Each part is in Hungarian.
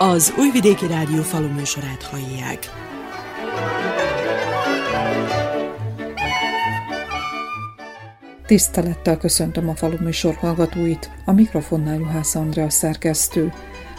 Az Újvidéki Rádió falu műsorát hallják. Tisztelettel köszöntöm a falu műsor hallgatóit, a mikrofonnál Juhász Andrea szerkesztő.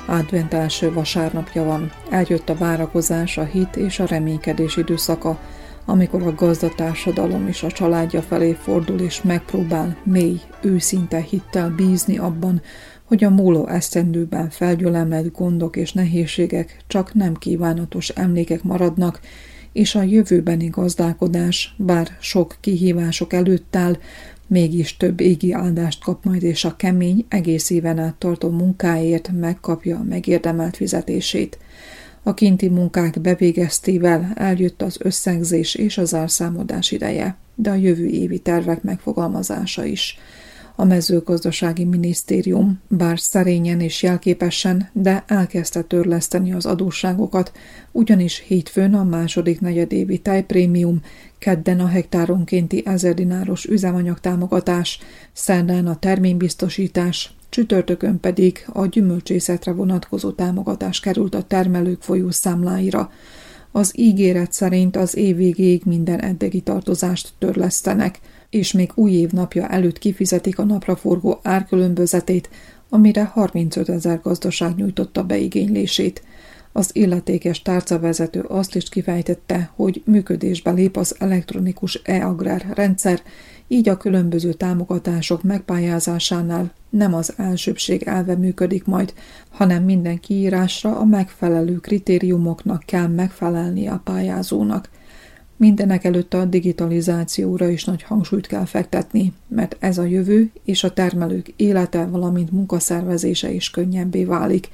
Advent első vasárnapja van, eljött a várakozás, a hit és a reménykedés időszaka, amikor a gazdatársadalom és a családja felé fordul és megpróbál mély, őszinte hittel bízni abban, hogy a múló esztendőben felgyülemlett gondok és nehézségek csak nem kívánatos emlékek maradnak, és a jövőbeni gazdálkodás, bár sok kihívások előtt áll, mégis több égi áldást kap majd, és a kemény, egész éven át tartó munkáért megkapja a megérdemelt fizetését. A kinti munkák bevégeztével eljött az összegzés és az árszámadás ideje, de a jövő évi tervek megfogalmazása is. A mezőgazdasági minisztérium bár szerényen és jelképesen, de elkezdte törleszteni az adósságokat, ugyanis hétfőn a második negyedévi tejprémium, kedden a hektáronkénti 1000 dináros üzemanyagtámogatás, szerdán a terménybiztosítás, csütörtökön pedig a gyümölcsészetre vonatkozó támogatás került a termelők folyószámláira. Az ígéret szerint az év végéig minden eddigi tartozást törlesztenek, és még új év napja előtt kifizetik a napraforgó árkülönbözetét, amire 35 000 gazdaság nyújtotta be igénylését. Az illetékes tárcavezető azt is kifejtette, hogy működésbe lép az elektronikus e-agrár rendszer, így a különböző támogatások megpályázásánál nem az elsőbbség elve működik majd, hanem minden kiírásra a megfelelő kritériumoknak kell megfelelnie a pályázónak. Mindenekelőtt a digitalizációra is nagy hangsúlyt kell fektetni, mert ez a jövő és a termelők élete, valamint munkaszervezése is könnyebbé válik,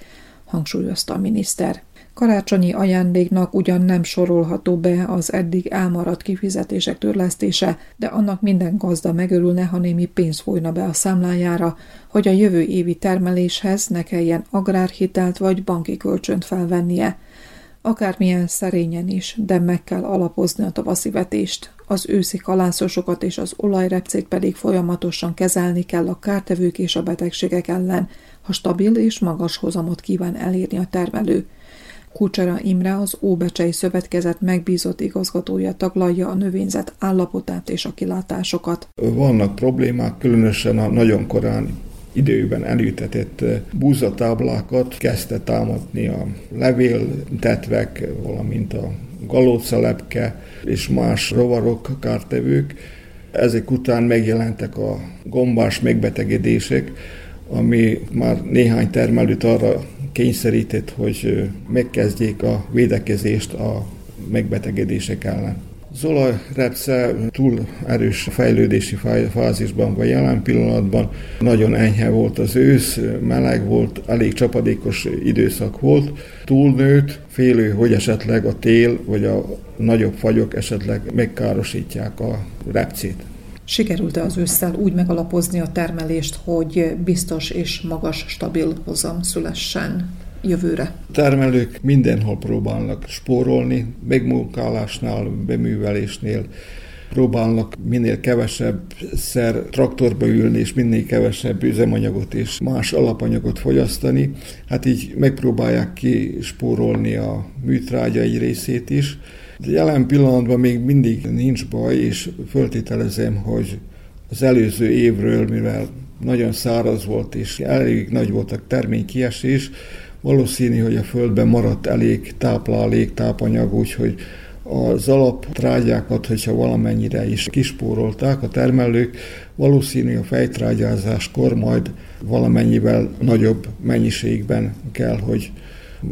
hangsúlyozta a miniszter. Karácsonyi ajándéknak ugyan nem sorolható be az eddig elmaradt kifizetések törlesztése, de annak minden gazda megörülne, ha némi pénz folyna be a számlájára, hogy a jövő évi termeléshez ne kelljen agrárhitelt vagy banki kölcsönt felvennie. Akármilyen szerényen is, de meg kell alapozni a tavaszi vetést. Az őszi kalászosokat és az olajrepcét pedig folyamatosan kezelni kell a kártevők és a betegségek ellen, ha stabil és magas hozamot kíván elérni a termelő. Kucsera Imre, az Óbecsei Szövetkezet megbízott igazgatója taglalja a növényzet állapotát és a kilátásokat. Vannak problémák, különösen a nagyon korán időben elültetett búzatáblákat kezdte támadni a levéltetvek, valamint a galócalepke és más rovarok, kártevők. Ezek után megjelentek a gombás megbetegedések, ami már néhány termelőt arra kényszerített, hogy megkezdjék a védekezést a megbetegedések ellen. Az olajrepce túl erős fejlődési fázisban van jelen pillanatban. Nagyon enyhe volt az ősz, meleg volt, elég csapadékos időszak volt. Túlnőtt, félő, hogy esetleg a tél vagy a nagyobb fagyok esetleg megkárosítják a repcét. Sikerült-e az ősszel úgy megalapozni a termelést, hogy biztos és magas, stabil hozam szülessen jövőre? Termelők mindenhol próbálnak spórolni, megmunkálásnál, beművelésnél próbálnak minél kevesebb szer traktorba ülni, és minél kevesebb üzemanyagot és más alapanyagot fogyasztani. Hát így megpróbálják kispórolni a műtrágya egy részét is. Jelen pillanatban még mindig nincs baj, és föltételezem, hogy az előző évről, mivel nagyon száraz volt, és elég nagy volt a terménykiesés, valószínű, hogy a földben maradt elég táplálék, tápanyag, úgyhogy az alaptrágyákat, hogyha valamennyire is kispórolták a termelők, valószínű a fejtrágyázáskor majd valamennyivel nagyobb mennyiségben kell, hogy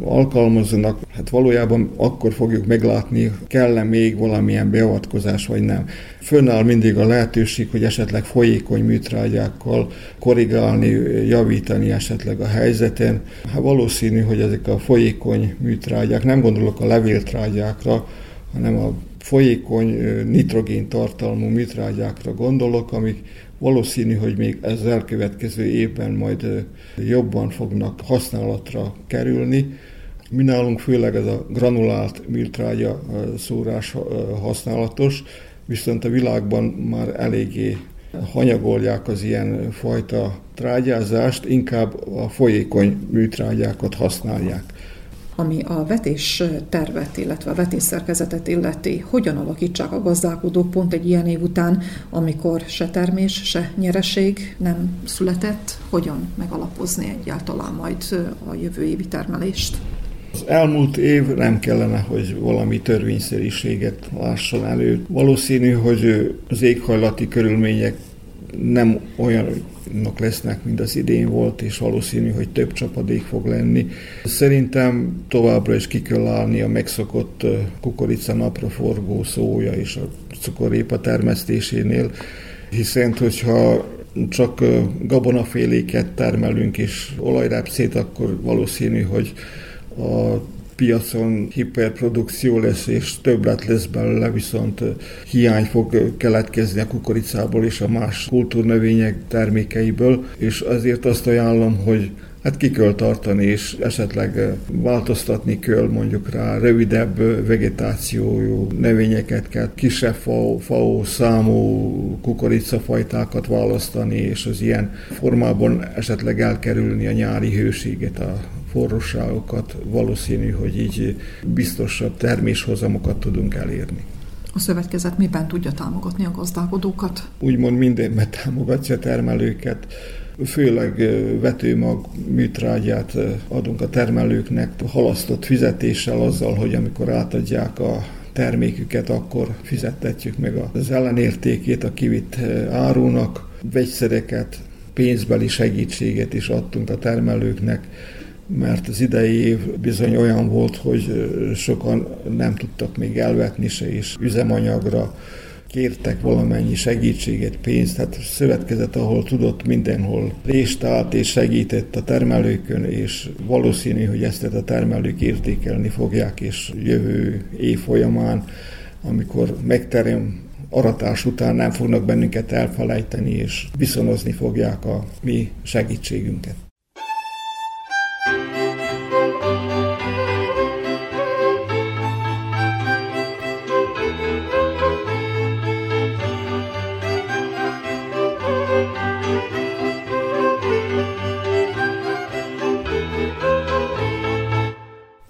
alkalmazzanak. Hát valójában akkor fogjuk meglátni, kell-e még valamilyen beavatkozás, vagy nem. Fönnáll mindig a lehetőség, hogy esetleg folyékony műtrágyákkal korrigálni, javítani esetleg a helyzeten. Hát valószínű, hogy ezek a folyékony műtrágyák, nem gondolok a levéltrágyákra, hanem a folyékony nitrogéntartalmú műtrágyákra gondolok, amik valószínű, hogy még az elkövetkező évben majd jobban fognak használatra kerülni. Mi nálunk főleg ez a granulált műtrágya szórás használatos, viszont a világban már eléggé hanyagolják az ilyen fajta trágyázást, inkább a folyékony műtrágyákat használják. ami a vetés tervet, illetve a vetésszerkezetet illeti, hogyan alakítsák a gazdálkodók pont egy ilyen év után, amikor se termés, se nyereség nem született, hogyan megalapozni egyáltalán majd a jövő évi termelést? Az elmúlt év nem kellene, hogy valami törvényszerűséget lásson elő. Valószínű, hogy az éghajlati körülmények nem olyanok lesznek, mint az idén volt, és valószínű, hogy több csapadék fog lenni. Szerintem továbbra is ki kell állni a megszokott kukorica, napraforgó, szója és a cukorépa termesztésénél, hiszen hogyha csak gabonaféléket termelünk és olajrápszét, akkor valószínű, hogy a piacon hiperprodukció lesz, és többlet lesz belőle, viszont hiány fog keletkezni a kukoricából és a más kultúrnövények termékeiből, és ezért azt ajánlom, hogy ki kell tartani, és esetleg változtatni kell mondjuk rá, rövidebb vegetációjú növényeket kell, kisebb faó számú kukoricafajtákat választani, és az ilyen formában esetleg elkerülni a nyári hőséget, a forróságokat, valószínű, hogy így biztosabb terméshozamokat tudunk elérni. A szövetkezet miben tudja támogatni a gazdálkodókat? Úgymond mindenben támogatja a termelőket, főleg vetőmag műtrágyát adunk a termelőknek halasztott fizetéssel azzal, hogy amikor átadják a terméküket, akkor fizettetjük meg az ellenértékét a kivitt árunak, vegyszereket, pénzbeli segítséget is adtunk a termelőknek, mert az idei év bizony olyan volt, hogy sokan nem tudtak még elvetni se, és üzemanyagra kértek valamennyi segítséget, pénzt. Hát a szövetkezet, ahol tudott, mindenhol részt állt és segített a termelőkön, és valószínű, hogy ezt a termelők értékelni fogják, és jövő év folyamán, amikor megterem aratás után nem fognak bennünket elfelejteni, és viszonozni fogják a mi segítségünket.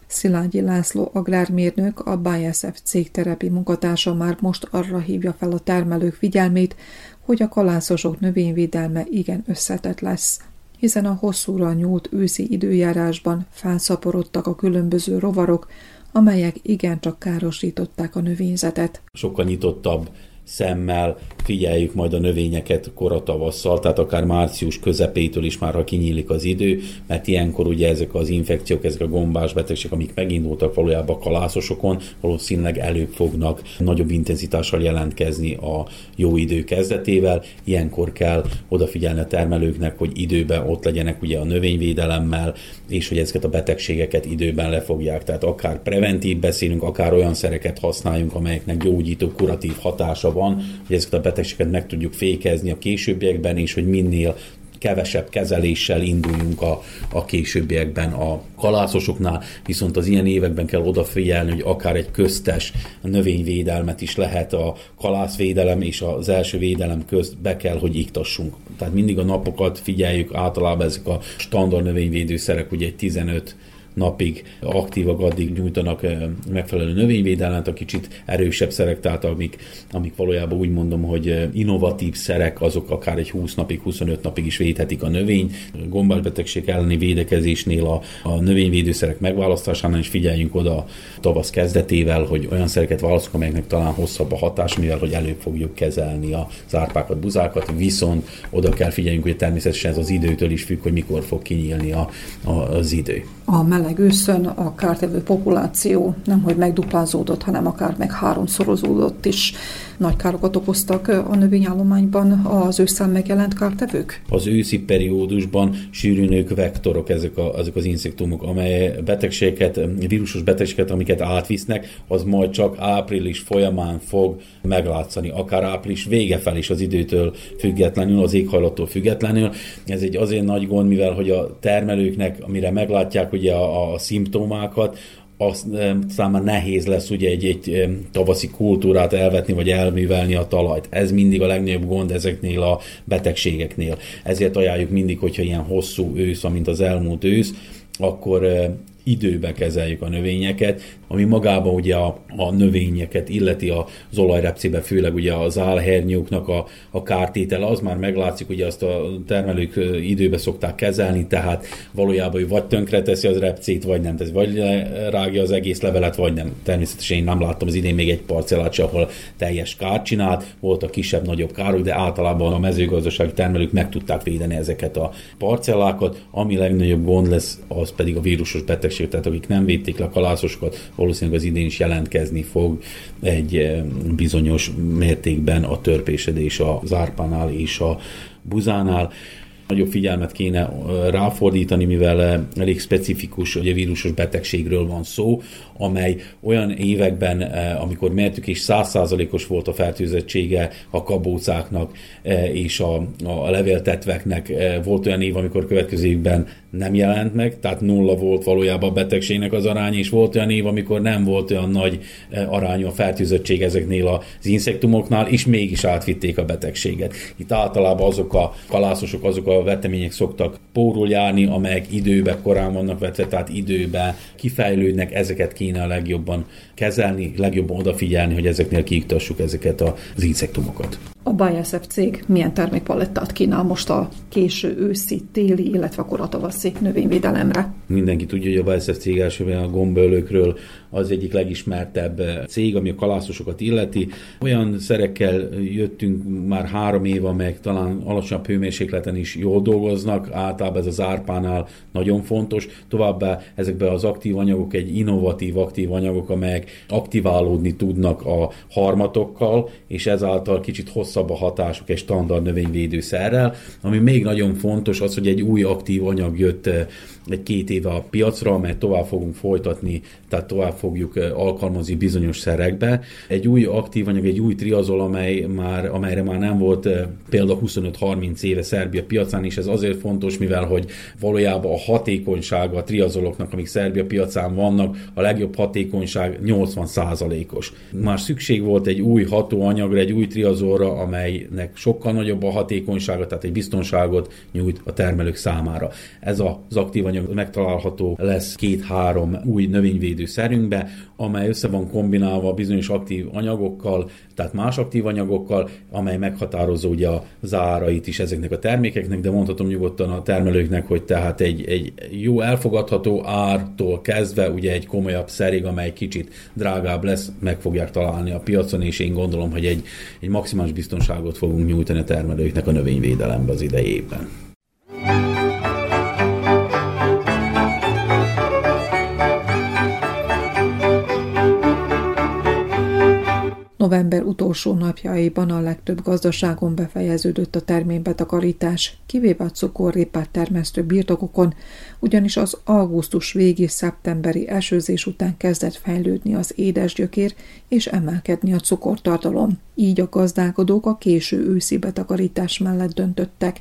Szilágyi László agrármérnök, a BASF cégterepi munkatársa már most arra hívja fel a termelők figyelmét, hogy a kalászosok növényvédelme igen összetett lesz, hiszen a hosszúra nyúlt őszi időjárásban felszaporodtak a különböző rovarok, amelyek igencsak károsították a növényzetet. Sokkal nyitottabb szemmel figyeljük majd a növényeket koratavasszal, tehát akár március közepétől is már, ha kinyílik az idő, mert ilyenkor ugye ezek az infekciók, ezek a gombás betegségek, amik megindultak valójában a kalászosokon, valószínűleg előbb fognak nagyobb intenzitással jelentkezni a jó idő kezdetével. Ilyenkor kell odafigyelni a termelőknek, hogy időben ott legyenek ugye a növényvédelemmel, és hogy ezeket a betegségeket időben lefogják. Tehát akár preventív beszélünk, akár olyan szereket használjunk, amelyeknek gyógyító, kuratív hatása van, hogy ezeket a betegségeket meg tudjuk fékezni a későbbiekben, és hogy minél kevesebb kezeléssel induljunk a későbbiekben a kalászosoknál, viszont az ilyen években kell odafigyelni, hogy akár egy köztes növényvédelmet is lehet a kalászvédelem és az első védelem közt be kell, hogy iktassunk. Tehát mindig a napokat figyeljük, általában ezek a standard növényvédőszerek ugye egy 15 napig aktívak, addig nyújtanak megfelelő növényvédelmet, a kicsit erősebb szerek, tehát amik valójában úgy mondom, hogy innovatív szerek, azok akár egy 20 napig, 25 napig is védhetik a növény. Gombásbetegség elleni védekezésnél a növényvédőszerek megválasztásánál is figyeljünk oda tavasz kezdetével, hogy olyan szereket választunk, amelyeknek talán hosszabb a hatás, mivel hogy előbb fogjuk kezelni az árpákat, buzákat, viszont oda kell figyeljünk, hogy természetesen ez az időtől is függ, hogy mikor fog kinyílni az idő. A meleg őszön a kártevő populáció nemhogy megduplázódott, hanem akár meg háromszorozódott is. Nagy károkat okoztak a növényállományban az ősszel megjelent kártevők? Az őszi periódusban sűrűnők, vektorok, ezek az inszektumok, amely betegségeket, vírusos betegségeket, amiket átvisznek, az majd csak április folyamán fog meglátszani, akár április vége fel is az időtől függetlenül, az éghajlattól függetlenül. Ez egy azért nagy gond, mivel hogy a termelőknek, amire meglátják ugye a szimptomákat, azt számára nehéz lesz ugye egy tavaszi kultúrát elvetni, vagy elművelni a talajt. Ez mindig a legnagyobb gond ezeknél a betegségeknél. Ezért ajánljuk mindig, hogyha ilyen hosszú ősz, mint az elmúlt ősz, akkor időbe kezeljük a növényeket, ami magában ugye a növényeket illeti az olajrepcében, főleg ugye az álhernyóknak a kártétele, az már meglátszik, ugye azt a termelők időbe szokták kezelni, tehát valójában ő vagy tönkreteszi az repcét, vagy nem, vagy rágja az egész levelet, vagy nem. Természetesen én nem láttam az idén még egy parcellát se, ahol teljes kárt csinált, voltak kisebb-nagyobb károk, de általában a mezőgazdasági termelők meg tudták védeni ezeket a parcellákat. Ami legnagyobb gond lesz, az pedig a vírusos betegség, tehát akik nem védték le a kalászosokat, valószínűleg az idén is jelentkezni fog egy bizonyos mértékben a törpésedés a árpánál és a buzánál. Nagyobb figyelmet kéne ráfordítani, mivel elég specifikus, ugye vírusos betegségről van szó, amely olyan években, amikor mértük és 100%-os volt a fertőzettsége a kabócáknak és a levéltetveknek, volt olyan év, amikor következő évben nem jelent meg, tehát nulla volt valójában a betegségnek az aránya, és volt olyan év, amikor nem volt olyan nagy arányú a fertőzettség ezeknél az inszektumoknál, és mégis átvitték a betegséget. Itt általában azok a kalászosok, azok a vetemények szoktak pórul járni, amelyek időben korán vannak vetve, tehát időben kifejlődnek, ezeket kéne a legjobban kezelni, legjobban odafigyelni, hogy ezeknél kiiktassuk ezeket az inszektumokat. A BASF cég milyen termékpalettát kínál most a késő őszi, téli, illetve akkor a tavaszi növényvédelemre? Mindenki tudja, hogy a BASF cég elsőben a gombaölőkről az egyik legismertebb cég, ami a kalászosokat illeti. Olyan szerekkel jöttünk már 3 éve, amelyek talán alacsonyabb hőmérsékleten is jól dolgoznak, általában ez az árpánál nagyon fontos. Továbbá ezekben az aktív anyagok egy innovatív aktív anyagok, amelyek aktiválódni tudnak a harmatokkal, és ezáltal kicsit hosszabb a hatásuk egy standard növényvédőszerrel. Ami még nagyon fontos az, hogy egy új aktív anyag jött egy 2 éve a piacra, amelyet tovább fogunk folytatni, tehát tovább fogjuk alkalmazni bizonyos szerekbe. Egy új aktív anyag, egy új triazol, amelyre már nem volt például 25-30 éve Szerbia piacán, és ez azért fontos, mivel hogy valójában a hatékonysága a triazoloknak, amik Szerbia piacán vannak, a legjobb hatékonyság 80%-os. Már szükség volt egy új hatóanyagra, egy új triazolra, amelynek sokkal nagyobb a hatékonysága, tehát egy biztonságot nyújt a termelők számára. Ez az aktív anyag megtalálható lesz 2-3 új növényvédő szerünkbe, amely össze van kombinálva bizonyos aktív anyagokkal, tehát más aktív anyagokkal, amely meghatározó ugye az árait is ezeknek a termékeknek, de mondhatom nyugodtan a termelőknek, hogy tehát egy jó elfogadható ártól kezdve ugye egy komolyabb szerig, amely kicsit drágább lesz, meg fogják találni a piacon, és én gondolom, hogy egy maximális biztonságot fogunk nyújtani a termelőknek a növényvédelembe az idejében. November utolsó napjaiban a legtöbb gazdaságon befejeződött a terménybetakarítás, kivéve a cukorrépát termesztő birtokokon, ugyanis az augusztus végi szeptemberi esőzés után kezdett fejlődni az édesgyökér és emelkedni a cukortartalom. Így a gazdálkodók a késő őszi betakarítás mellett döntöttek.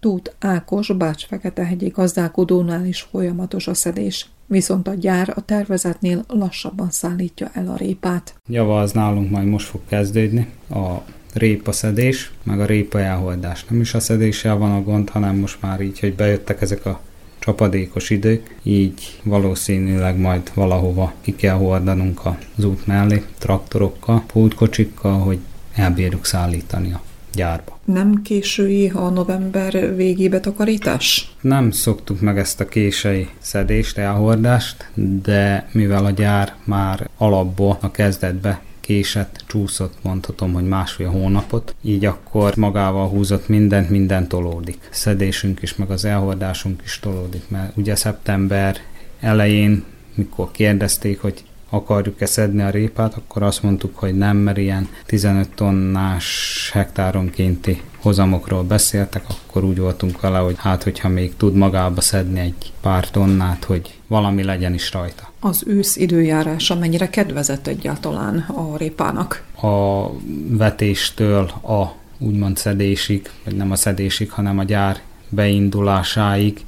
Tóth Ákos Bács-Feketehegyi gazdálkodónál is folyamatos a szedés. Viszont a gyár a tervezetnél lassabban szállítja el a répát. Java az nálunk majd most fog kezdődni. A répaszedés, meg a répa elholdás. Nem is a szedéssel van a gond, hanem most már így, hogy bejöttek ezek a csapadékos idők, így valószínűleg majd valahova ki kell hordanunk az út mellé, traktorokkal, pótkocsikkal, hogy elbírjuk szállítani a gyárba. Nem késői a november végi betakarítás? Nem szoktuk meg ezt a késői szedést, elhordást, de mivel a gyár már alapból a kezdetbe késett, csúszott, mondhatom, hogy 1,5 hónapot, így akkor magával húzott minden tolódik. A szedésünk is, meg az elhordásunk is tolódik, mert ugye szeptember elején, mikor kérdezték, hogy akarjuk-e szedni a répát, akkor azt mondtuk, hogy nem, mert ilyen 15 tonnás hektáronkénti hozamokról beszéltek, akkor úgy voltunk vele, hogy hát, hogyha még tud magába szedni egy pár tonnát, hogy valami legyen is rajta. Az ősz időjárása mennyire kedvezett egyáltalán a répának? A vetéstől a úgymond szedésig, vagy nem a szedésig, hanem a gyár beindulásáig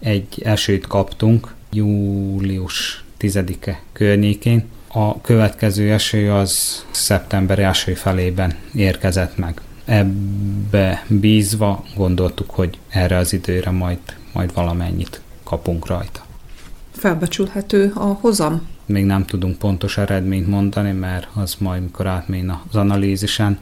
egy esőt kaptunk július 10-e környékén. A következő eső az szeptember első felében érkezett meg. Ebbe bízva gondoltuk, hogy erre az időre majd valamennyit kapunk rajta. felbecsülhető a hozam? Még nem tudunk pontos eredményt mondani, mert az majd, mikor átmény az analízisen,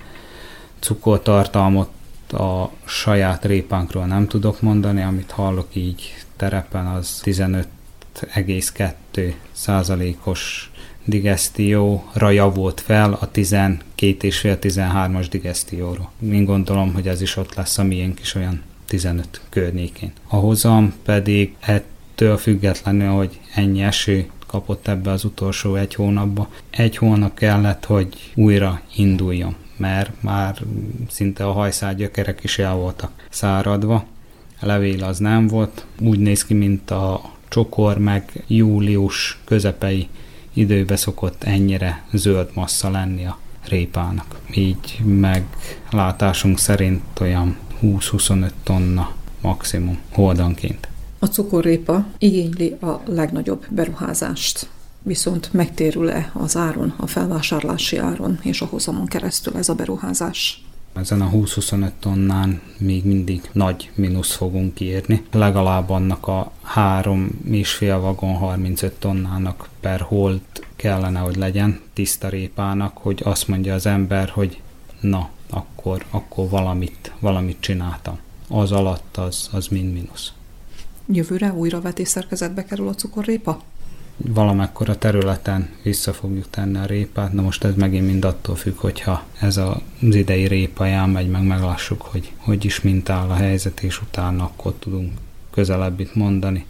cukortartalmat a saját répánkról nem tudok mondani, amit hallok így terepen, az 15,2%-os digesztióra javult fel a 12,5-13-as digesztióra. Én gondolom, hogy ez is ott lesz a miénk is olyan 15 környékén. A hozam pedig ettől függetlenül, hogy ennyi eső kapott ebbe az utolsó egy hónapba. Egy hónap kellett, hogy újra induljon, mert már szinte a hajszál gyökerek is el voltak száradva. A levél az nem volt. Úgy néz ki, mint a csokor meg július közepei időben szokott ennyire zöld massza lenni a répának. Így meg látásunk szerint olyan 20-25 tonna maximum holdanként. A cukorrépa igényli a legnagyobb beruházást, viszont megtérül-e az áron, a felvásárlási áron és a hozamon keresztül ez a beruházás? Ezen a 20-25 tonnán még mindig nagy mínusz fogunk írni. Legalább annak a 3,5 vagon 35 tonnának per hold kellene, hogy legyen tiszta répának, hogy azt mondja az ember, hogy na, akkor valamit csináltam. Az alatt az mind mínusz. Jövőre újra vetésszerkezetbe kerül a cukorrépa? Valamekkora területen vissza fogjuk tenni a répát, de most ez megint mind attól függ, hogyha ez az idei répa elmegy, meg meglássuk, hogy is mint áll a helyzet, és utána akkor tudunk közelebbit mondani,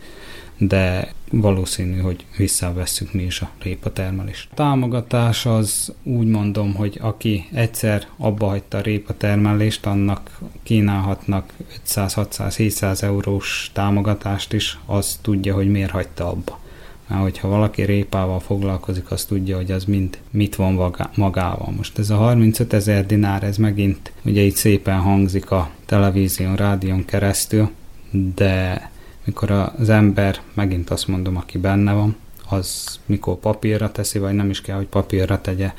de valószínű, hogy visszavesszük mi is a répatermelést. A támogatás az úgy mondom, hogy aki egyszer abba hagyta a répatermelést, annak kínálhatnak 500-600-700 eurós támogatást is, az tudja, hogy miért hagyta abba. Mert hogyha valaki répával foglalkozik, az tudja, hogy az mind mit von magával. Most ez a 35 000 dinár, ez megint ugye így szépen hangzik a televízión, rádión keresztül, de mikor az ember, megint azt mondom, aki benne van, az mikor papírra teszi, vagy nem is kell, hogy papírra tegye,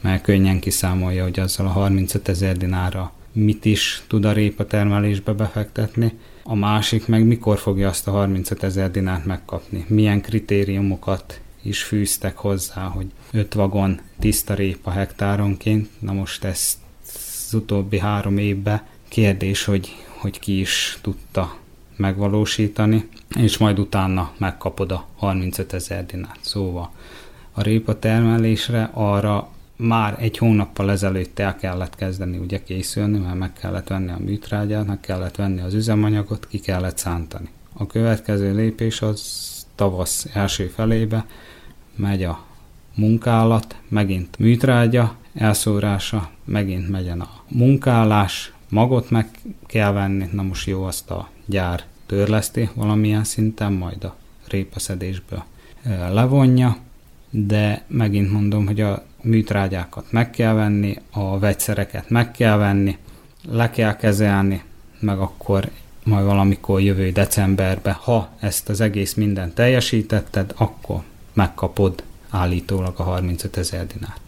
mert könnyen kiszámolja, hogy azzal a 35 000 dinárra mit is tud a répatermelésbe befektetni. A másik meg mikor fogja azt a 35 000 dinárt megkapni. Milyen kritériumokat is fűztek hozzá, hogy 5 vagon tiszta répa hektáronként. Na most ezt az utóbbi 3 évben kérdés, hogy ki is tudta megvalósítani, és majd utána megkapod a 35 000 dinárt. Szóval a répa termelésre arra már egy hónappal ezelőtt el kellett kezdeni ugye készülni, mert meg kellett venni a műtrágyát, meg kellett venni az üzemanyagot, ki kellett szántani. A következő lépés az tavasz első felébe megy a munkálat, megint műtrágya elszórása, megint megyen a munkálás, magot meg kell venni, na most jó, azt a gyár törleszti valamilyen szinten, majd a répaszedésből levonja, de megint mondom, hogy a műtrágyákat meg kell venni, a vegyszereket meg kell venni, le kell kezelni, meg akkor majd valamikor jövő decemberben, ha ezt az egész mindent teljesítetted, akkor megkapod állítólag a 35 000 dinárt.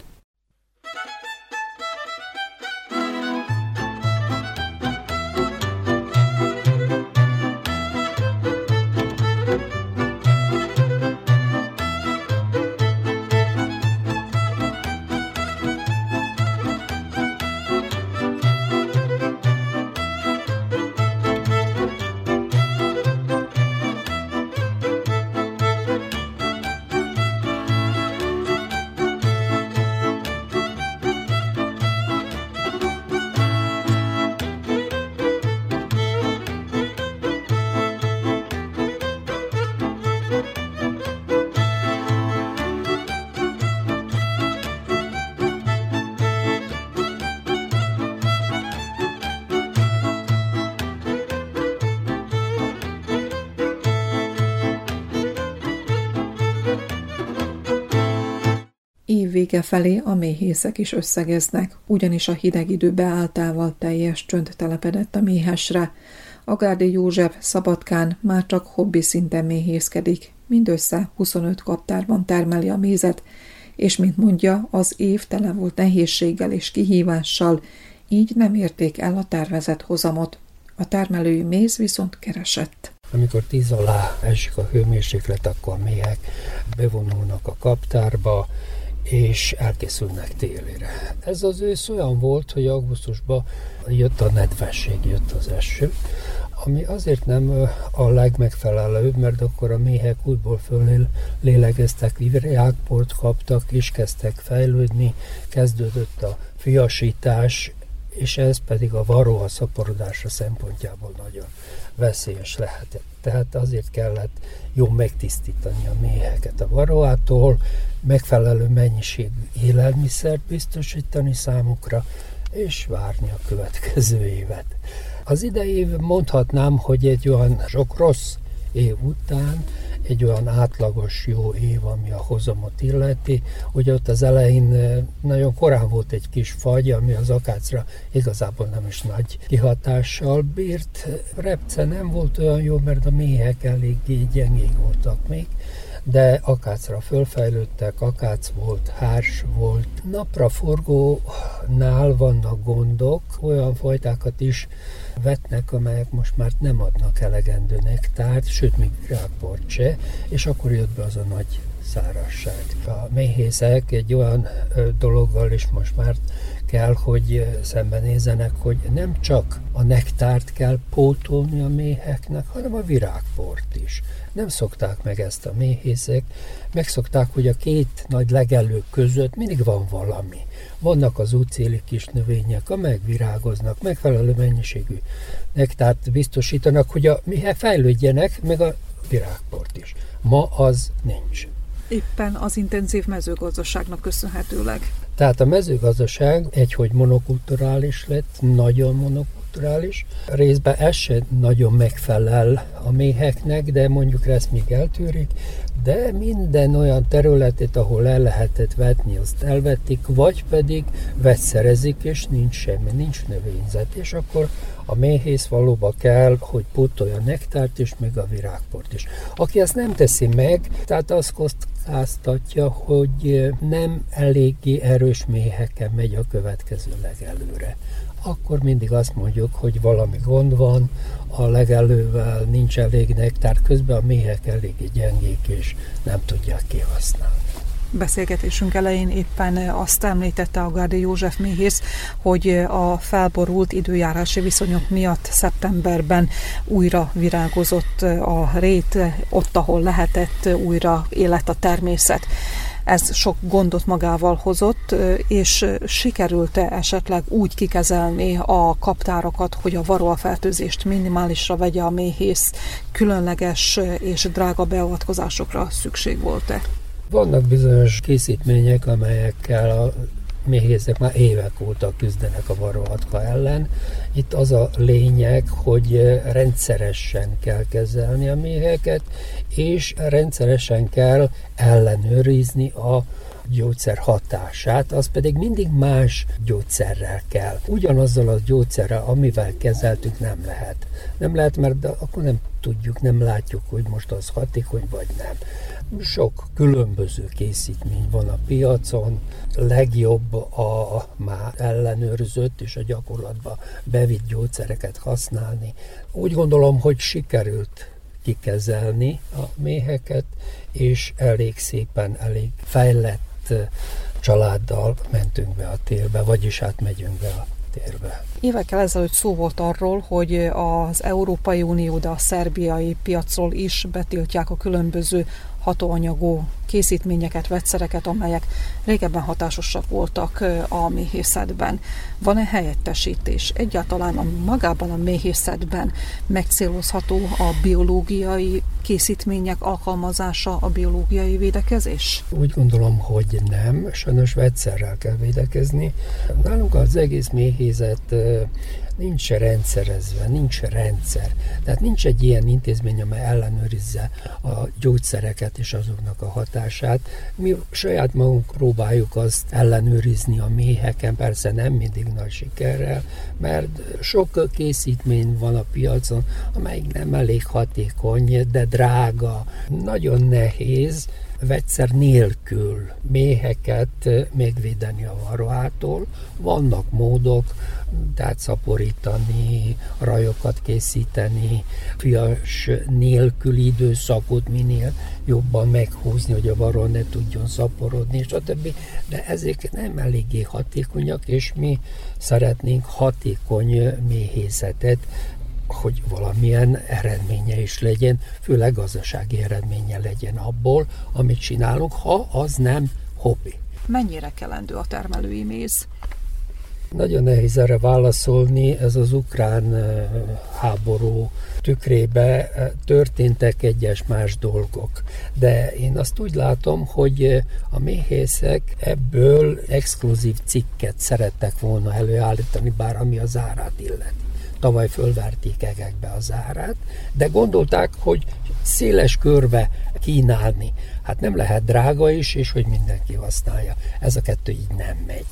Évvége felé a méhészek is összegeznek, ugyanis a hideg idő beálltával teljes csönd telepedett a méhesre. Agárdi József Szabadkán már csak hobbi szinten méhészkedik, mindössze 25 kaptárban termeli a mézet, és mint mondja, az év tele volt nehézséggel és kihívással, így nem érték el a tervezett hozamot. A termelői méz viszont keresett. Amikor 10 alá esik a hőmérséklet, akkor a méhek bevonulnak a kaptárba, és elkészülnek télire. Ez az ősz olyan volt, hogy augusztusban jött a nedvesség, jött az eső, ami azért nem a legmegfelelőbb, mert akkor a méhek újból föllélegeztek, virágport kaptak, és kezdtek fejlődni, kezdődött a fiasítás, és ez pedig a varroa szaporodása szempontjából nagyon veszélyes lehetett. Tehát azért kellett jól megtisztítani a méheket a varroától, megfelelő mennyiségű élelmiszert biztosítani számukra, és várni a következő évet. Az idei év mondhatnám, hogy egy olyan sok rossz év után egy olyan átlagos jó év, ami a hozamot illeti. Ugye ott az elején nagyon korán volt egy kis fagy, ami az akácra igazából nem is nagy kihatással bírt. Repce nem volt olyan jó, mert a méhek eléggé gyengék voltak még, de akácra fölfejlődtek, akác volt, hárs volt. Napraforgónál vannak gondok, olyan fajtákat is vetnek, amelyek most már nem adnak elegendő nektárt, sőt, még virágport se, és akkor jött be az a nagy szárazság. A méhészek egy olyan dologgal is most már kell, hogy szembenézzenek, hogy nem csak a nektárt kell pótolni a méheknek, hanem a virágport is. Nem szokták meg ezt a méhészek, megszokták, hogy a két nagy legelő között mindig van valami. Vannak az útszéli kis növények, amelyek virágoznak, megfelelő mennyiségű nektárt biztosítanak, hogy a méhek fejlődjenek, meg a virágport is. Ma az nincs. Éppen az intenzív mezőgazdaságnak köszönhetőleg. Tehát a mezőgazdaság egyhogy monokulturális lett, nagyon monokulturális. Részben ez se nagyon megfelel a méheknek, de mondjuk ezt még eltűrik. De minden olyan területet, ahol el lehetett vetni, azt elvették, vagy pedig vegyszerezik, és nincs semmi, nincs növényzet. És akkor a méhész valóban kell, hogy pótolja a nektárt is, meg a virágport is. Aki ezt nem teszi meg, tehát azt kockáztatja, hogy nem eléggé erős méhekkel megy a következő legelőre. Akkor mindig azt mondjuk, hogy valami gond van, a legelővel nincs elég nektár, közben a méhek eléggé gyengék és nem tudják kihasználni. Beszélgetésünk elején éppen azt említette Agárdi József méhész, hogy a felborult időjárási viszonyok miatt szeptemberben újra virágozott a rét, ott, ahol lehetett, újra élet a természet. Ez sok gondot magával hozott, és sikerült-e esetleg úgy kikezelni a kaptárakat, hogy a varroafertőzést minimálisra vegye a méhész, különleges és drága beavatkozásokra szükség volt-e? Vannak bizonyos készítmények, amelyekkel a méhészek már évek óta küzdenek a varroahatka ellen. Itt az a lényeg, hogy rendszeresen kell kezelni a méheket, és rendszeresen kell ellenőrizni a gyógyszer hatását, az pedig mindig más gyógyszerrel kell. Ugyanazzal a gyógyszerrel, amivel kezeltük, nem lehet. Nem lehet, mert akkor nem tudjuk, nem látjuk, hogy most az hatékony vagy nem. Sok különböző készítmény van a piacon, legjobb a már ellenőrzött és a gyakorlatban bevitt gyógyszereket használni. Úgy gondolom, hogy sikerült kikezelni a méheket, és elég szépen, elég fejlett családdal mentünk be a télbe, vagyis átmegyünk be a térbe. Évekkel ezelőtt szó volt arról, hogy az Európai Unió, de a szerbiai piacról is betiltják a különböző hatóanyagú készítményeket, vegyszereket, amelyek régebben hatásosak voltak a méhészetben. Van-e helyettesítés? Egyáltalán magában a méhészetben megcélozható a biológiai készítmények alkalmazása, a biológiai védekezés? Úgy gondolom, hogy nem. Sajnos vegyszerrel kell védekezni. Nálunk az egész méhészet nincs rendszerezve, nincs rendszer. Tehát nincs egy ilyen intézmény, amely ellenőrizze a gyógyszereket és azoknak a hatását. Mi saját magunk próbáljuk azt ellenőrizni a méheken, persze nem mindig nagy sikerrel, mert sok készítmény van a piacon, amelyik nem elég hatékony, de drága, nagyon nehéz vegyszer nélkül méheket megvédeni a varroától. Vannak módok, tehát szaporítani, rajokat készíteni, fias nélküli időszakot minél jobban meghúzni, hogy a varró ne tudjon szaporodni, és stb. De ezek nem eléggé hatékonyak, és mi szeretnénk hatékony méhészetet, hogy valamilyen eredménye is legyen, főleg gazdasági eredménye legyen abból, amit csinálunk, ha az nem hobbi. Mennyire kelendő a termelői méz? Nagyon nehéz erre válaszolni, ez az ukrán háború tükrébe történtek egyes más dolgok. De én azt úgy látom, hogy a méhészek ebből exkluzív cikket szerettek volna előállítani, bár ami az árát illeti. Tavaly fölverték egekbe az árát, de gondolták, hogy széles körbe kínálni. Hát nem lehet drága is, és hogy mindenki használja. Ez a kettő így nem megy.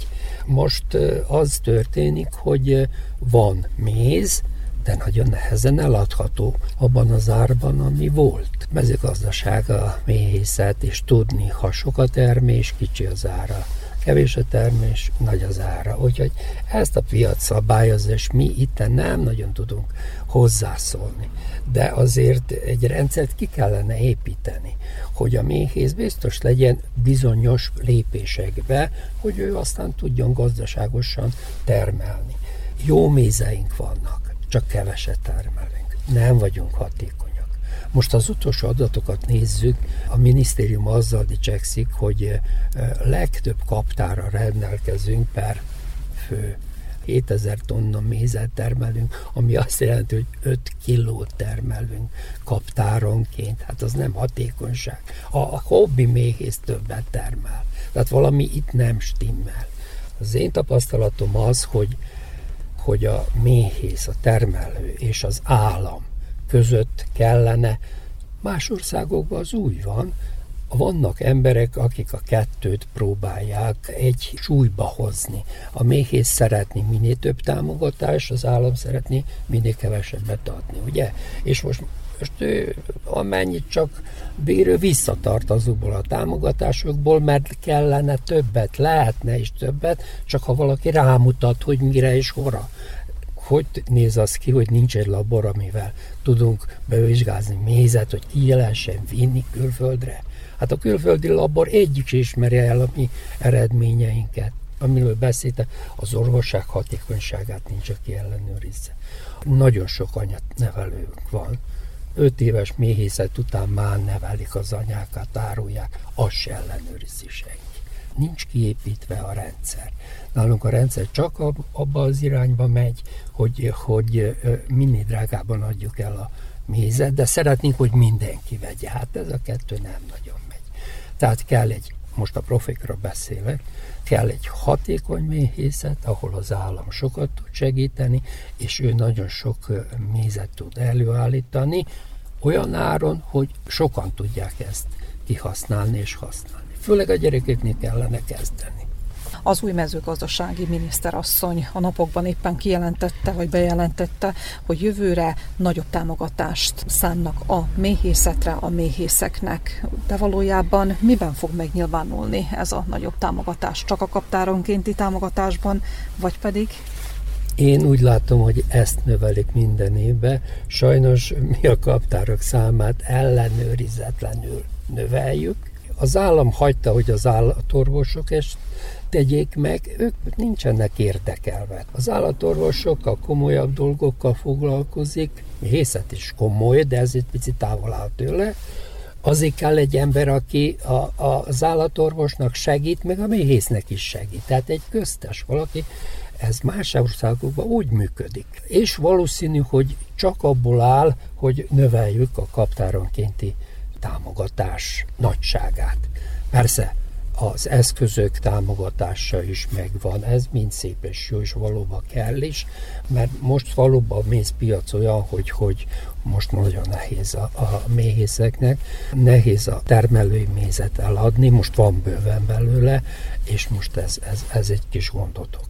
Most az történik, hogy van méz, de nagyon nehezen eladható abban az árban, ami volt. Mezőgazdaság a méhészet, és tudni, ha sok a termés, kicsi az ára. Kevés a termés, nagy az ára. Úgyhogy ezt a piac szabályozza, és mi itten nem nagyon tudunk hozzászólni. De azért egy rendszert ki kellene építeni, hogy a méhész biztos legyen bizonyos lépésekbe, hogy ő aztán tudjon gazdaságosan termelni. Jó mézeink vannak, csak keveset termelünk. Nem vagyunk hatékonyak. Most az utolsó adatokat nézzük, a minisztérium azzal dicsekszik, hogy legtöbb kaptárra rendelkezünk per fő. 7000 tonna mézet termelünk, ami azt jelenti, hogy 5 kilót termelünk kaptáronként. Hát az nem hatékonyság. A hobbi méhész többet termel. Tehát valami itt nem stimmel. Az én tapasztalatom az, hogy a méhész, a termelő és az állam között kellene. Más országokban az úgy van, vannak emberek, akik a kettőt próbálják egy súlyba hozni. A méhész szeretné minél több támogatást, az állam szeretné minél kevesebbet adni, ugye? És most ő amennyit csak bírő visszatart azokból a támogatásokból, mert kellene többet, lehetne is többet, csak ha valaki rámutat, hogy mire és hora. Hogy néz az ki, hogy nincs egy labor, amivel tudunk bevizsgálni mézet, hogy ki lehessen vinni külföldre? Hát a külföldi labor egyik sem ismeri el a mi eredményeinket. Amiről beszéltem, az orvosság hatékonyságát nincs, aki ellenőrizze. Nagyon sok anyanevelőnk van. 5 éves méhészet után már nevelik az anyákat, árulják, azt se ellenőrizzi senki. Nincs kiépítve a rendszer. Nálunk a rendszer csak abba az irányba megy, hogy minél drágában adjuk el a mézet, de szeretnénk, hogy mindenki vegye. Hát ez a kettő nem nagyon megy. Tehát kell most a profikra beszélek, kell egy hatékony méhészet, ahol az állam sokat tud segíteni, és ő nagyon sok mézet tud előállítani, olyan áron, hogy sokan tudják ezt kihasználni és használni. Főleg a gyerekeknél kellene kezdeni. Az új mezőgazdasági miniszterasszony a napokban éppen bejelentette, hogy jövőre nagyobb támogatást szánnak a méhészetre, a méhészeknek. De valójában miben fog megnyilvánulni ez a nagyobb támogatás? Csak a kaptáronkénti támogatásban, vagy pedig? Én úgy látom, hogy ezt növelik minden évben. Sajnos mi a kaptárok számát ellenőrizetlenül növeljük. Az állam hagyta, hogy az állatorvosok ezt tegyék meg, ők nincsenek érdekelve. Az állatorvosok a komolyabb dolgokkal foglalkozik, méhészet is komoly, de ez egy picit távol áll tőle. Azért kell egy ember, aki az állatorvosnak segít, meg a méhésznek is segít. Tehát egy köztes valaki, ez más országokban úgy működik. És valószínű, hogy csak abból áll, hogy növeljük a kaptáronkénti támogatás nagyságát. Persze az eszközök támogatása is megvan, ez mind szép és jó, és valóban kell is, mert most valóban a mézpiac olyan, hogy most nagyon nehéz a méhészeknek, nehéz a termelői mézet eladni, most van bőven belőle, és most ez egy kis gondotok.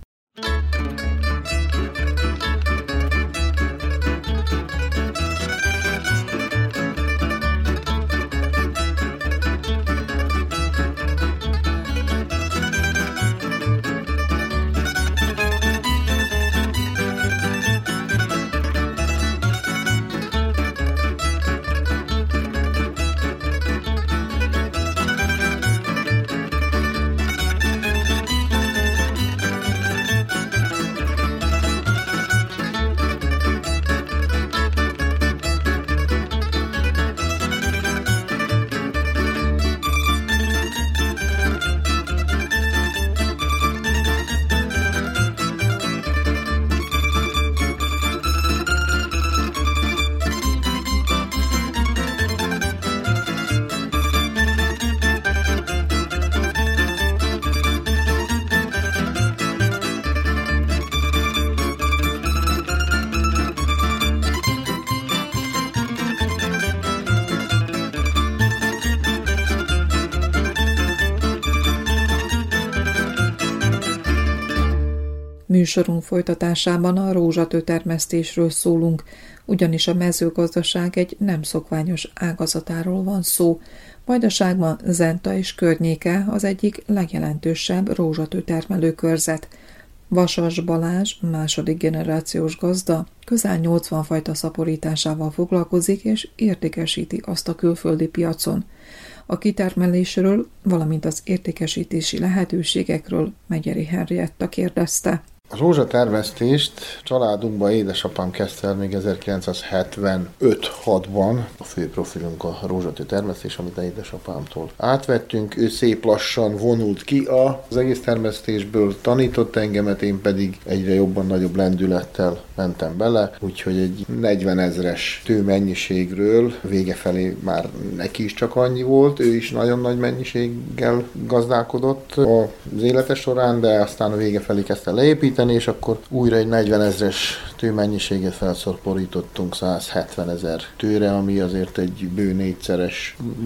Műsorunk folytatásában a rózsatőtermesztésről szólunk, ugyanis a mezőgazdaság egy nem szokványos ágazatáról van szó, majd a ságban Zenta és környéke az egyik legjelentősebb rózsatőtermelő körzet. Vasas Balázs, második generációs gazda, közel 80 fajta szaporításával foglalkozik és értékesíti azt a külföldi piacon. A kitermelésről, valamint az értékesítési lehetőségekről Megyeri Henrietta kérdezte. A rózsatermesztést családunkban édesapám kezdte el még 1975-6-ban. A fő profilunk a rózsatőtermesztés, amit a édesapámtól átvettünk. Ő szép lassan vonult ki az egész termesztésből, tanított engemet, én pedig egyre jobban nagyobb lendülettel mentem bele, úgyhogy egy 40 000-es tőmennyiségről vége felé már neki is csak annyi volt, ő is nagyon nagy mennyiséggel gazdálkodott az élete során, de aztán a vége felé kezdte leépíteni, és akkor újra egy 40 000-es tőmennyiséget felszorporítottunk 170 000 tőre, ami azért egy bő 4-szeres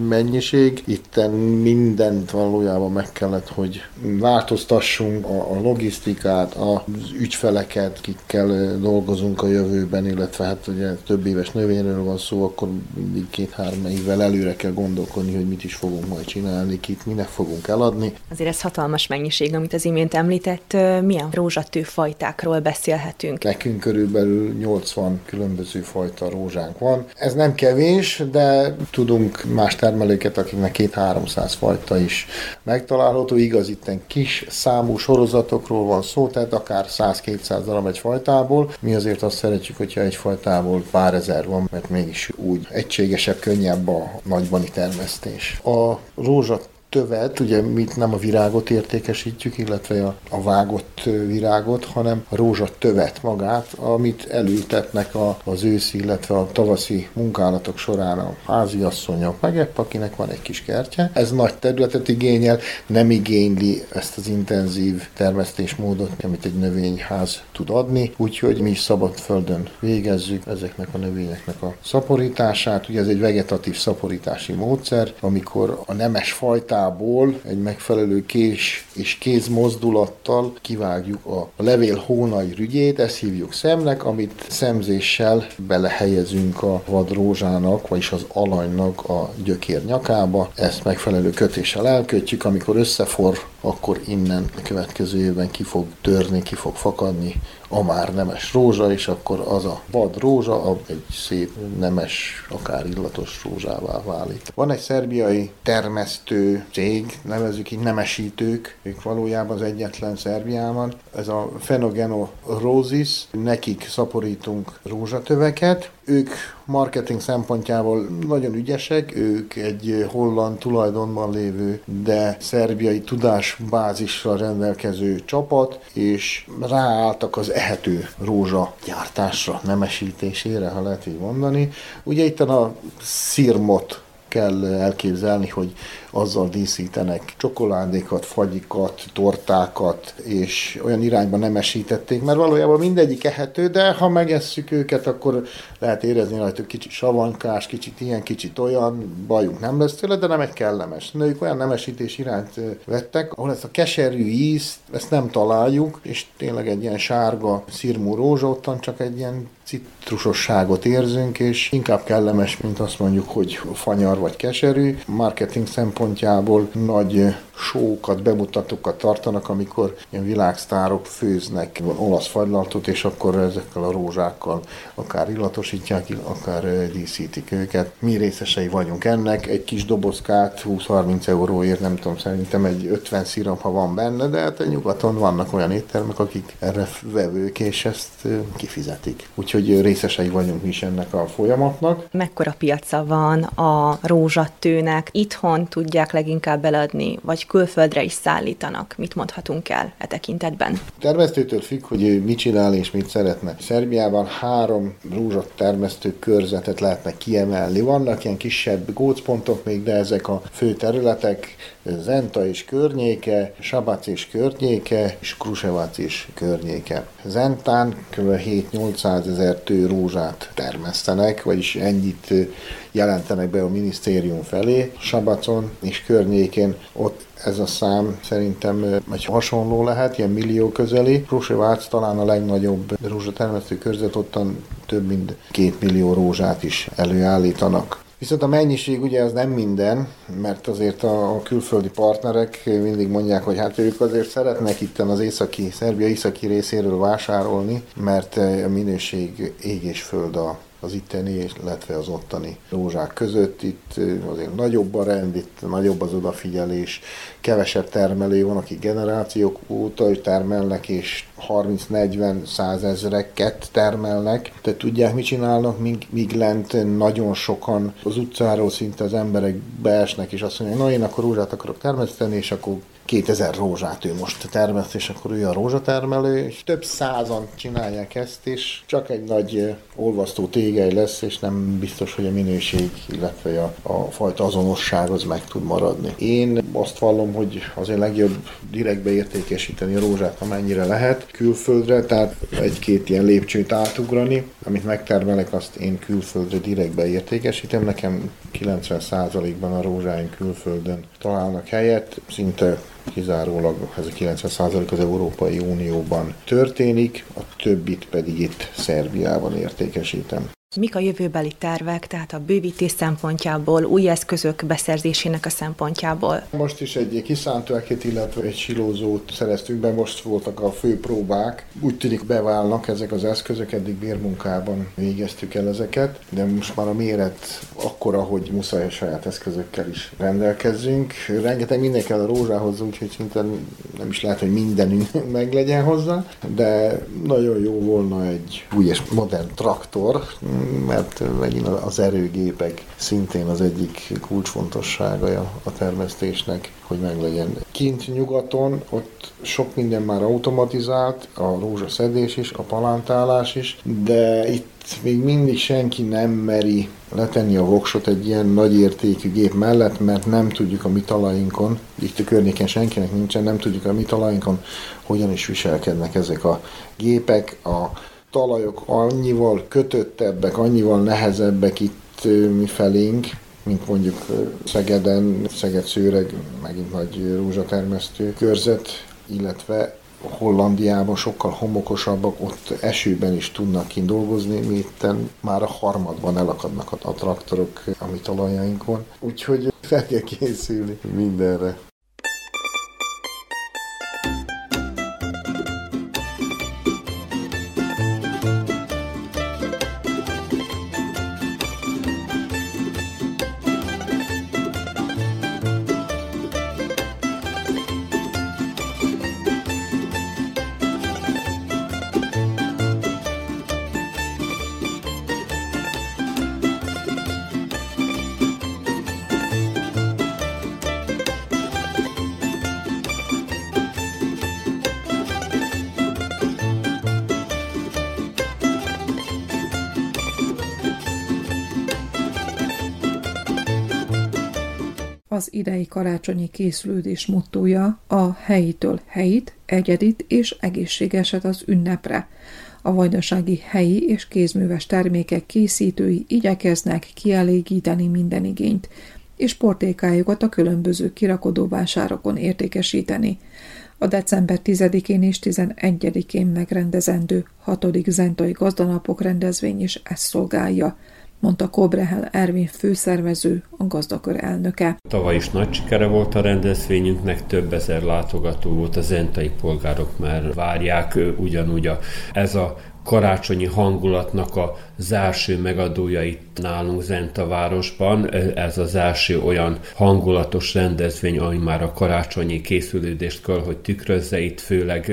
mennyiség. Itten mindent valójában meg kellett, hogy változtassunk, a logisztikát, az ügyfeleket, kikkel dolgozunk a jövőben, illetve hát ugye több éves növényről van szó, akkor mindig 2-3 évvel előre kell gondolkodni, hogy mit is fogunk majd csinálni, kit minek fogunk eladni. Azért ez hatalmas mennyiség, amit az imént említett. Milyen rózsatőfajtákról beszélhetünk? Nekünk körülbelül 80 különböző fajta rózsánk van. Ez nem kevés, de tudunk más termelőket, akiknek 200-300 fajta is megtalálható. Igaz, itten kis számú sorozatokról van szó, tehát akár 100-200 darab egy fajtából. Mi azért azt szeretjük, hogyha egy fajtából pár ezer van, mert mégis úgy egységesebb, könnyebb a nagybani termesztés. A rózsatövet, ugye mit nem a virágot értékesítjük, illetve a vágott virágot, hanem a rózsatövet magát, amit elültetnek az őszi, illetve a tavaszi munkálatok során a háziasszonyok, meg épp akinek van egy kis kertje. Ez nagy területet igényel, nem igényli ezt az intenzív termesztésmódot, amit egy növényház tud adni, úgyhogy mi szabad földön végezzük ezeknek a növényeknek a szaporítását. Ugye ez egy vegetatív szaporítási módszer, amikor a nemes fajtát egy megfelelő kés és kézmozdulattal kivágjuk a levél hónai rügyét, ezt hívjuk szemnek, amit szemzéssel belehelyezünk a vadrózsának, vagyis az alanynak a gyökér nyakába. Ezt megfelelő kötéssel elkötjük, amikor összeforr, akkor innen a következő évben ki fog törni, ki fog fakadni a már nemes rózsa, és akkor az a vad rózsa egy szép nemes, akár illatos rózsává válik. Van egy szerbiai termesztő cég, nevezzük így nemesítők, ők valójában az egyetlen Szerbiában. Ez a phenogeno rosis, nekik szaporítunk rózsatöveket. Ők marketing szempontjából nagyon ügyesek, ők egy holland tulajdonban lévő, de szerbiai tudásbázisra rendelkező csapat, és ráálltak az ehető rózsa gyártásra, nemesítésére, ha lehet így mondani. Ugye itt a szirmot kell elképzelni, hogy azzal díszítenek csokoládékat, fagyikat, tortákat, és olyan irányba nemesítették, mert valójában mindegyik ehető, de ha megesszük őket, akkor lehet érezni rajtuk kicsit savanykás, kicsit ilyen, kicsit olyan, bajunk nem lesz tőle, de nem egy kellemes. Ők olyan nemesítés irányt vettek, ahol ezt a keserű ízt, ezt nem találjuk, és tényleg egy ilyen sárga szirmú rózsa, ottan csak egy ilyen citrusosságot érzünk, és inkább kellemes, mint azt mondjuk, hogy fanyar vagy keserű. Marketing szempontjából nagy sókat, bemutatókat tartanak, amikor ilyen világsztárok főznek olasz fagylaltot, és akkor ezekkel a rózsákkal akár illatosítják, akár díszítik őket. Mi részesei vagyunk ennek, egy kis dobozkát 20-30 euróért, nem tudom, szerintem egy 50 sziram, ha van benne, de hát nyugaton vannak olyan éttermek, akik erre vevők, és ezt kifizetik. Úgyhogy részesei vagyunk is ennek a folyamatnak. Mekkora piaca van a rózsatőnek? Itthon tudják leginkább eladni, vagy külföldre is szállítanak. Mit mondhatunk el e tekintetben? Termesztőtől függ, hogy mit csinál és mit szeretne. Szerbiában 3 rózsatermesztő körzetet lehetne kiemelni. Vannak ilyen kisebb gócpontok még, de ezek a fő területek: Zenta és környéke, Sabac és környéke, és Kruševac és környéke. Zentán kb. 7-800 ezer tő rózsát termesztenek, vagyis ennyit jelentenek be a minisztérium felé, Sabaton és környékén, ott ez a szám szerintem egy hasonló lehet, ilyen millió közeli. Rózsavác talán a legnagyobb rózsatermesztő körzet, ottan több mint 2 millió rózsát is előállítanak. Viszont a mennyiség ugye az nem minden, mert azért a külföldi partnerek mindig mondják, hogy hát ők azért szeretnek itten az északi, Szerbia északi részéről vásárolni, mert a minőség ég és föld az itteni, illetve az ottani rózsák között. Itt azért nagyobb a rend, itt nagyobb az odafigyelés, kevesebb termelő van, akik generációk óta termelnek, és 30-40-100 ezreket termelnek. Tehát tudják, mit csinálnak, míg lent nagyon sokan az utcáról szinte az emberek beesnek, és azt mondják, na én akkor rózsát akarok termeszteni, és akkor 2000 rózsát ő most termeszt, és akkor ő a rózsatermelő, és több százan csinálják ezt, és csak egy nagy olvasztó tégely lesz, és nem biztos, hogy a minőség, illetve a fajta azonosság az meg tud maradni. Én azt vallom, hogy azért legjobb direktbe értékesíteni a rózsát, amennyire lehet, külföldre, tehát egy-két ilyen lépcsőt átugrani, amit megtermelek, azt én külföldre direktbe értékesítem. Nekem 90%-ban a rózsáim külföldön találnak helyet, szinte kizárólag ez a 90% az Európai Unióban történik, a többit pedig itt Szerbiában értékesítem. Mik a jövőbeli tervek, tehát a bővítés szempontjából, új eszközök beszerzésének a szempontjából? Most is egy kiszántőeket, illetve egy silózót szereztünk be, most voltak a fő próbák. Úgy tűnik beválnak ezek az eszközök, eddig bérmunkában végeztük el ezeket, de most már a méret akkora, hogy muszáj a saját eszközökkel is rendelkezzünk. Rengeteg minden kell a rózsához, úgyhogy szinte nem is lehet, hogy mindenünk meglegyen hozzá, de nagyon jó volna egy új és modern traktor, mert megint az erőgépek szintén az egyik kulcsfontossága a termesztésnek, hogy meglegyen. Kint nyugaton, ott sok minden már automatizált, a rózsaszedés is, a palántálás is, de itt még mindig senki nem meri letenni a voksot egy ilyen nagy értékű gép mellett, mert nem tudjuk a mi talainkon, itt a környéken senkinek nincsen, nem tudjuk a mi talainkon, hogyan is viselkednek ezek a gépek, a talajok annyival kötöttebbek, annyival nehezebbek itt mi felénk, mint mondjuk Szegeden, Szeged-Szőreg, megint nagy rózsatermesztő körzet, illetve Hollandiában sokkal homokosabbak, ott esőben is tudnak kint dolgozni, mi itten már a harmadban elakadnak a traktorok a mi talajainkon, úgyhogy fel kell készülni mindenre. Az idei karácsonyi készülődés mottója a helyitől helyit, egyedit és egészségeset az ünnepre. A vajdasági helyi és kézműves termékek készítői igyekeznek kielégíteni minden igényt, és portékájukat a különböző kirakodóvásárokon értékesíteni. A december 10-én és 11-én megrendezendő 6. zentai gazdanapok rendezvény is ezt szolgálja, mondta Kobrehel Ervin főszervező, a gazdakör elnöke. Tavaly is nagy sikere volt a rendezvényünknek, több ezer látogató volt, a zentai polgárok már várják ugyanúgy. Ez a karácsonyi hangulatnak a zárső megadója itt nálunk Zentavárosban. Ez az első olyan hangulatos rendezvény, ami már a karácsonyi készülődést kell, hogy tükrözze. Itt főleg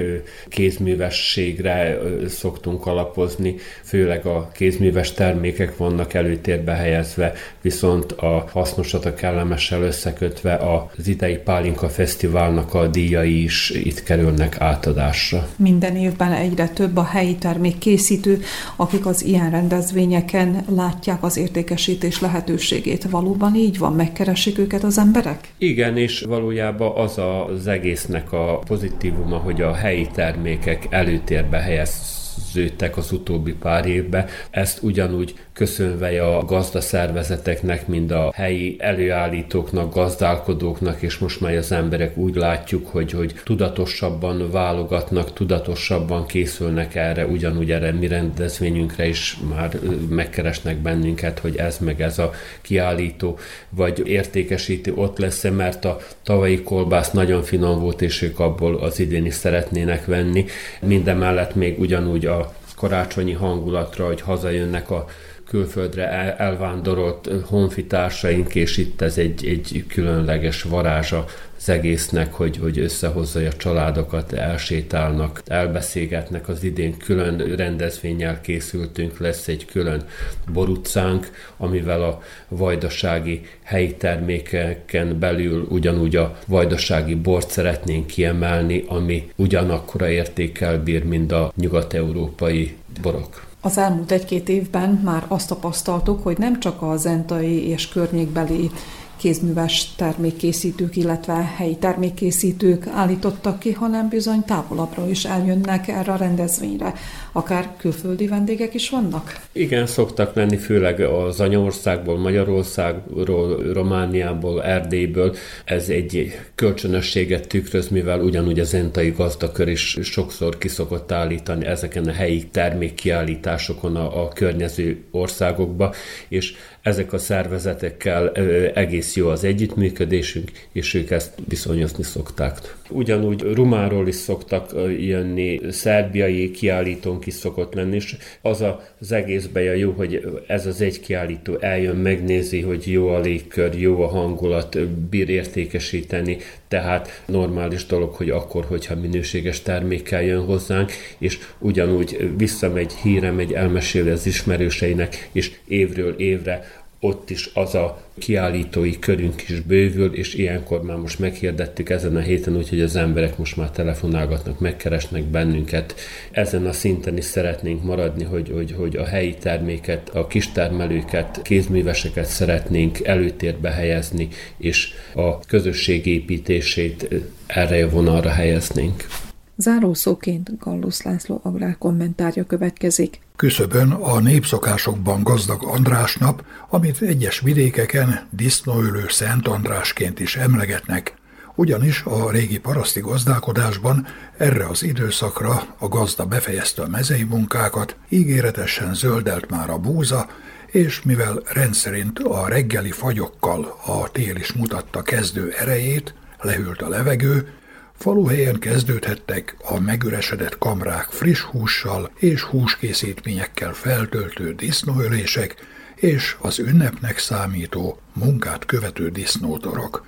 kézművességre szoktunk alapozni, főleg a kézműves termékek vannak előtérbe helyezve, viszont a hasznosat a kellemessel összekötve az idei Pálinka Fesztiválnak a díjai is itt kerülnek átadásra. Minden évben egyre több a helyi termék készítő, akik az ilyen rendezvényeken látják az értékesítés lehetőségét. Valóban így van? Megkeresik őket az emberek? Igen, és valójában az az egésznek a pozitívuma, hogy a helyi termékek előtérbe helyeződtek az utóbbi pár évben. Ezt ugyanúgy köszönve a gazdaszervezeteknek, mind a helyi előállítóknak, gazdálkodóknak, és most már az emberek úgy látjuk, hogy tudatosabban válogatnak, tudatosabban készülnek erre, ugyanúgy erre mi rendezvényünkre is már megkeresnek bennünket, hogy ez meg ez a kiállító, vagy értékesítő ott lesz-e, mert a tavalyi kolbász nagyon finom volt, és ők abból az idén is szeretnének venni. Mindemellett még ugyanúgy a karácsonyi hangulatra, hogy hazajönnek a külföldre elvándorolt honfitársaink, és itt ez egy különleges varázsa az egésznek, hogy összehozza a családokat, elsétálnak, elbeszélgetnek. Az idén külön rendezvényel készültünk, lesz egy külön borutcánk, amivel a vajdasági helyi termékeken belül ugyanúgy a vajdasági bort szeretnénk kiemelni, ami ugyanakkora értékkel bír, mint a nyugat-európai borok. Az elmúlt egy-két évben már azt tapasztaltuk, hogy nem csak a zentai és környékbeli kézműves termékkészítők, illetve helyi termékkészítők állítottak ki, hanem bizony távolabbra is eljönnek erre a rendezvényre. Akár külföldi vendégek is vannak? Igen, szoktak lenni, főleg az anyaországból, Magyarországról, Romániából, Erdélyből. Ez egy kölcsönösséget tükröz, mivel ugyanúgy a zentai gazdakör is sokszor ki szokott állítani ezeken a helyi termékkiállításokon a környező országokba, és ezek a szervezetekkel egész jó az együttműködésünk, és ők ezt viszonyozni szokták. Ugyanúgy Rumáról is szoktak jönni, szerbiai kiállítónk is szokott lenni, és az egészben a jó, hogy ez az egy kiállító eljön, megnézi, hogy jó a légkör, jó a hangulat, bír értékesíteni, tehát normális dolog, hogy akkor, hogyha minőséges termékkel jön hozzánk, és ugyanúgy visszamegy, híremegy, elmeséli az ismerőseinek, és évről évre ott is az a kiállítói körünk is bővül, és ilyenkor már most meghirdettük ezen a héten, úgyhogy az emberek most már telefonálgatnak, megkeresnek bennünket. Ezen a szinten is szeretnénk maradni, hogy a helyi terméket, a kistermelőket, kézműveseket szeretnénk előtérbe helyezni, és a közösség építését erre a vonalra helyeznénk. Zárószóként Gallus László agrárkommentárja következik. Küszöbön a népszokásokban gazdag András nap, amit egyes vidékeken disznóölő Szent Andrásként is emlegetnek, ugyanis a régi paraszti gazdálkodásban erre az időszakra a gazda befejezte a mezei munkákat, ígéretesen zöldelt már a búza, és mivel rendszerint a reggeli fagyokkal a tél is mutatta kezdő erejét, lehűlt a levegő, faluhelyen kezdődhettek a megüresedett kamrák friss hússal és húskészítményekkel feltöltő disznóölések és az ünnepnek számító, munkát követő disznótorok.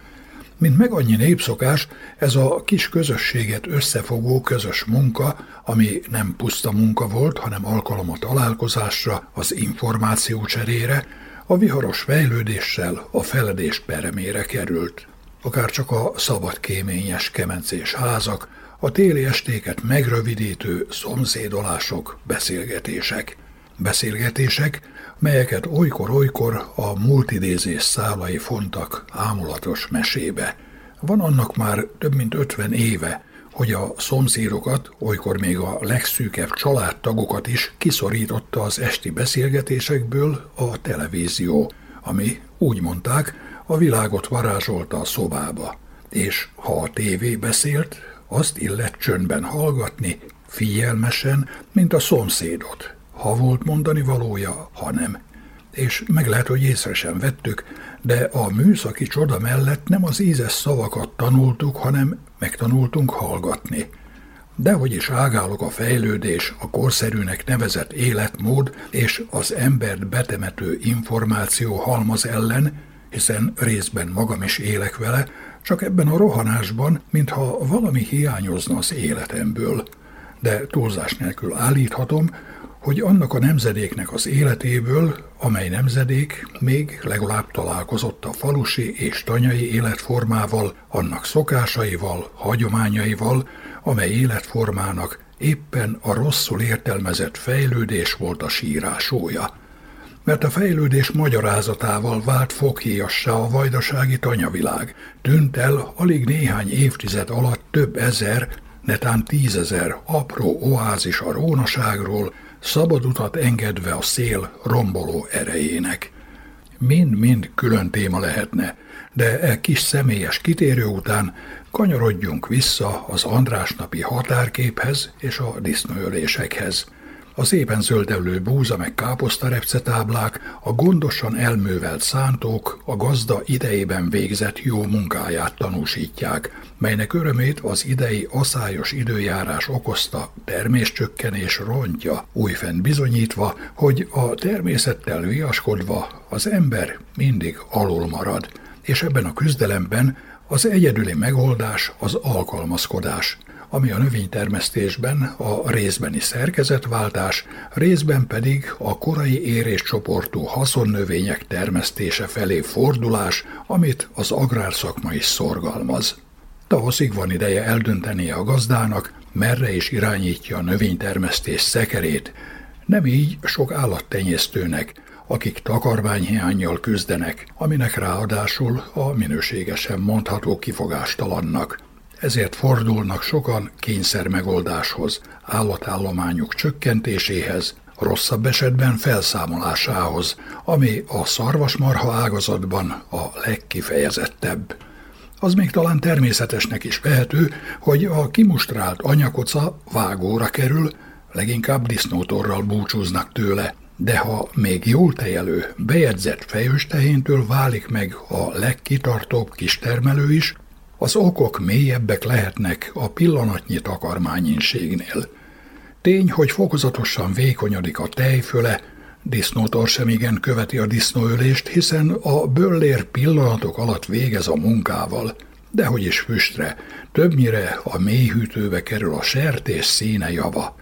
Mint meg annyi népszokás, ez a kis közösséget összefogó közös munka, ami nem puszta munka volt, hanem alkalom a találkozásra, az információ cserére, a viharos fejlődéssel a feledés peremére került. Akár csak a szabadkéményes kemencés házak, a téli estéket megrövidítő szomszédolások, beszélgetések. Beszélgetések, melyeket olykor-olykor a múltidézés szálai fontak ámulatos mesébe. Van annak már több mint 50 éve, hogy a szomszédokat, olykor még a legszűkebb családtagokat is kiszorította az esti beszélgetésekből a televízió, ami, úgy mondták, a világot varázsolta a szobába, és ha a tévé beszélt, azt illett csöndben hallgatni, figyelmesen, mint a szomszédot, ha volt mondani valója, ha nem. És meg lehet, hogy észre sem vettük, de a műszaki csoda mellett nem az ízes szavakat tanultuk, hanem megtanultunk hallgatni. Dehogy is ágálok a fejlődés, a korszerűnek nevezett életmód és az embert betemető információ halmaz ellen, hiszen részben magam is élek vele, csak ebben a rohanásban, mintha valami hiányozna az életemből. De túlzás nélkül állíthatom, hogy annak a nemzedéknek az életéből, amely nemzedék még legalább találkozott a falusi és tanyai életformával, annak szokásaival, hagyományaival, amely életformának éppen a rosszul értelmezett fejlődés volt a sírásója. Mert a fejlődés magyarázatával vált foghíjassá a vajdasági tanyavilág. Tűnt el alig néhány évtized alatt több ezer, netán 10 000 apró oázis a rónaságról, szabad utat engedve a szél romboló erejének. Mind-mind külön téma lehetne, de e kis személyes kitérő után kanyarodjunk vissza az Andrásnapi határképhez és a disznóölésekhez. Az éppen zöldelő búza meg káposztarepcetáblák, a gondosan elművelt szántók a gazda idejében végzett jó munkáját tanúsítják, melynek örömét az idei aszályos időjárás okozta terméscsökkenés rontja, újfent bizonyítva, hogy a természettel viaskodva az ember mindig alul marad, és ebben a küzdelemben az egyedüli megoldás az alkalmazkodás, ami a növénytermesztésben a részbeni szerkezetváltás, részben pedig a korai éréscsoportú haszonnövények termesztése felé fordulás, amit az agrárszakma is szorgalmaz. Tavaszig van ideje eldöntenie a gazdának, merre is irányítja a növénytermesztés szekerét. Nem így sok állattenyésztőnek, akik takarmányhiánnyal küzdenek, aminek ráadásul a minőségesen mondható kifogástalannak. Ezért fordulnak sokan kényszermegoldáshoz, állatállományuk csökkentéséhez, rosszabb esetben felszámolásához, ami a szarvasmarha ágazatban a legkifejezettebb. Az még talán természetesnek is vehető, hogy a kimustrált anyakoca vágóra kerül, leginkább disznótorral búcsúznak tőle, de ha még jól tejelő, bejegyzett fejőstehéntől válik meg a legkitartóbb kistermelő is, az okok mélyebbek lehetnek a pillanatnyi takarmányinségnél. Tény, hogy fokozatosan vékonyodik a tejföle, disznótor sem igen követi a disznóölést, hiszen a böllér pillanatok alatt végez a munkával, de hogy is füstre, többnyire a mélyhűtőbe kerül a sertés színe java.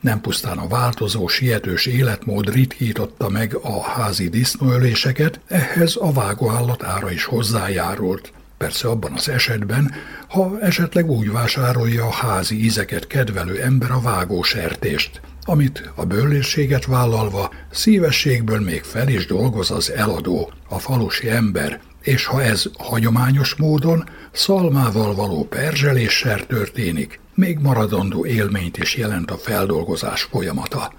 Nem pusztán a változó, sietős életmód ritkította meg a házi disznóöléseket, ehhez a vágóállat ára is hozzájárult. Persze abban az esetben, ha esetleg úgy vásárolja a házi ízeket kedvelő ember a vágósertést, amit a bőlérséget vállalva szívességből még fel is dolgoz az eladó, a falusi ember, és ha ez hagyományos módon szalmával való perzseléssel történik, még maradandó élményt is jelent a feldolgozás folyamata,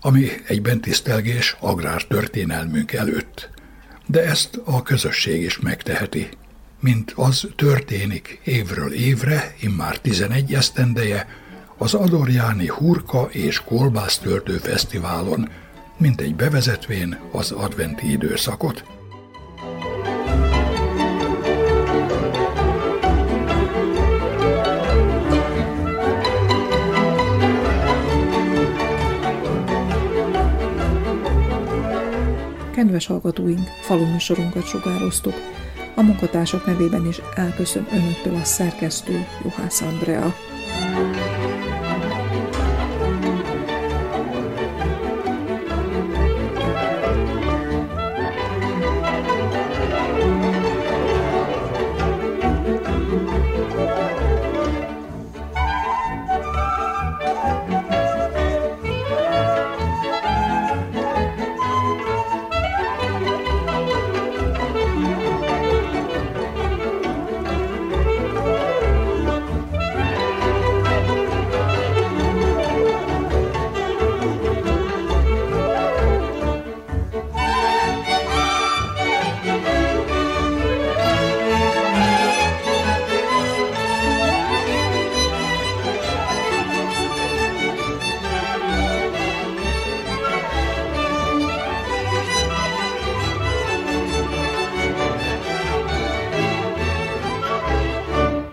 ami egyben tisztelgés agrártörténelmünk előtt. De ezt a közösség is megteheti. Mint az történik évről évre, immár 11 esztendeje, az Adorjáni Hurka és Kolbásztöltő Fesztiválon, mintegy bevezetvén az adventi időszakot. Kedves hallgatóink, falu műsorunkat sugároztuk. A munkatársak nevében is elköszön önöktől a szerkesztő Juhász Andrea.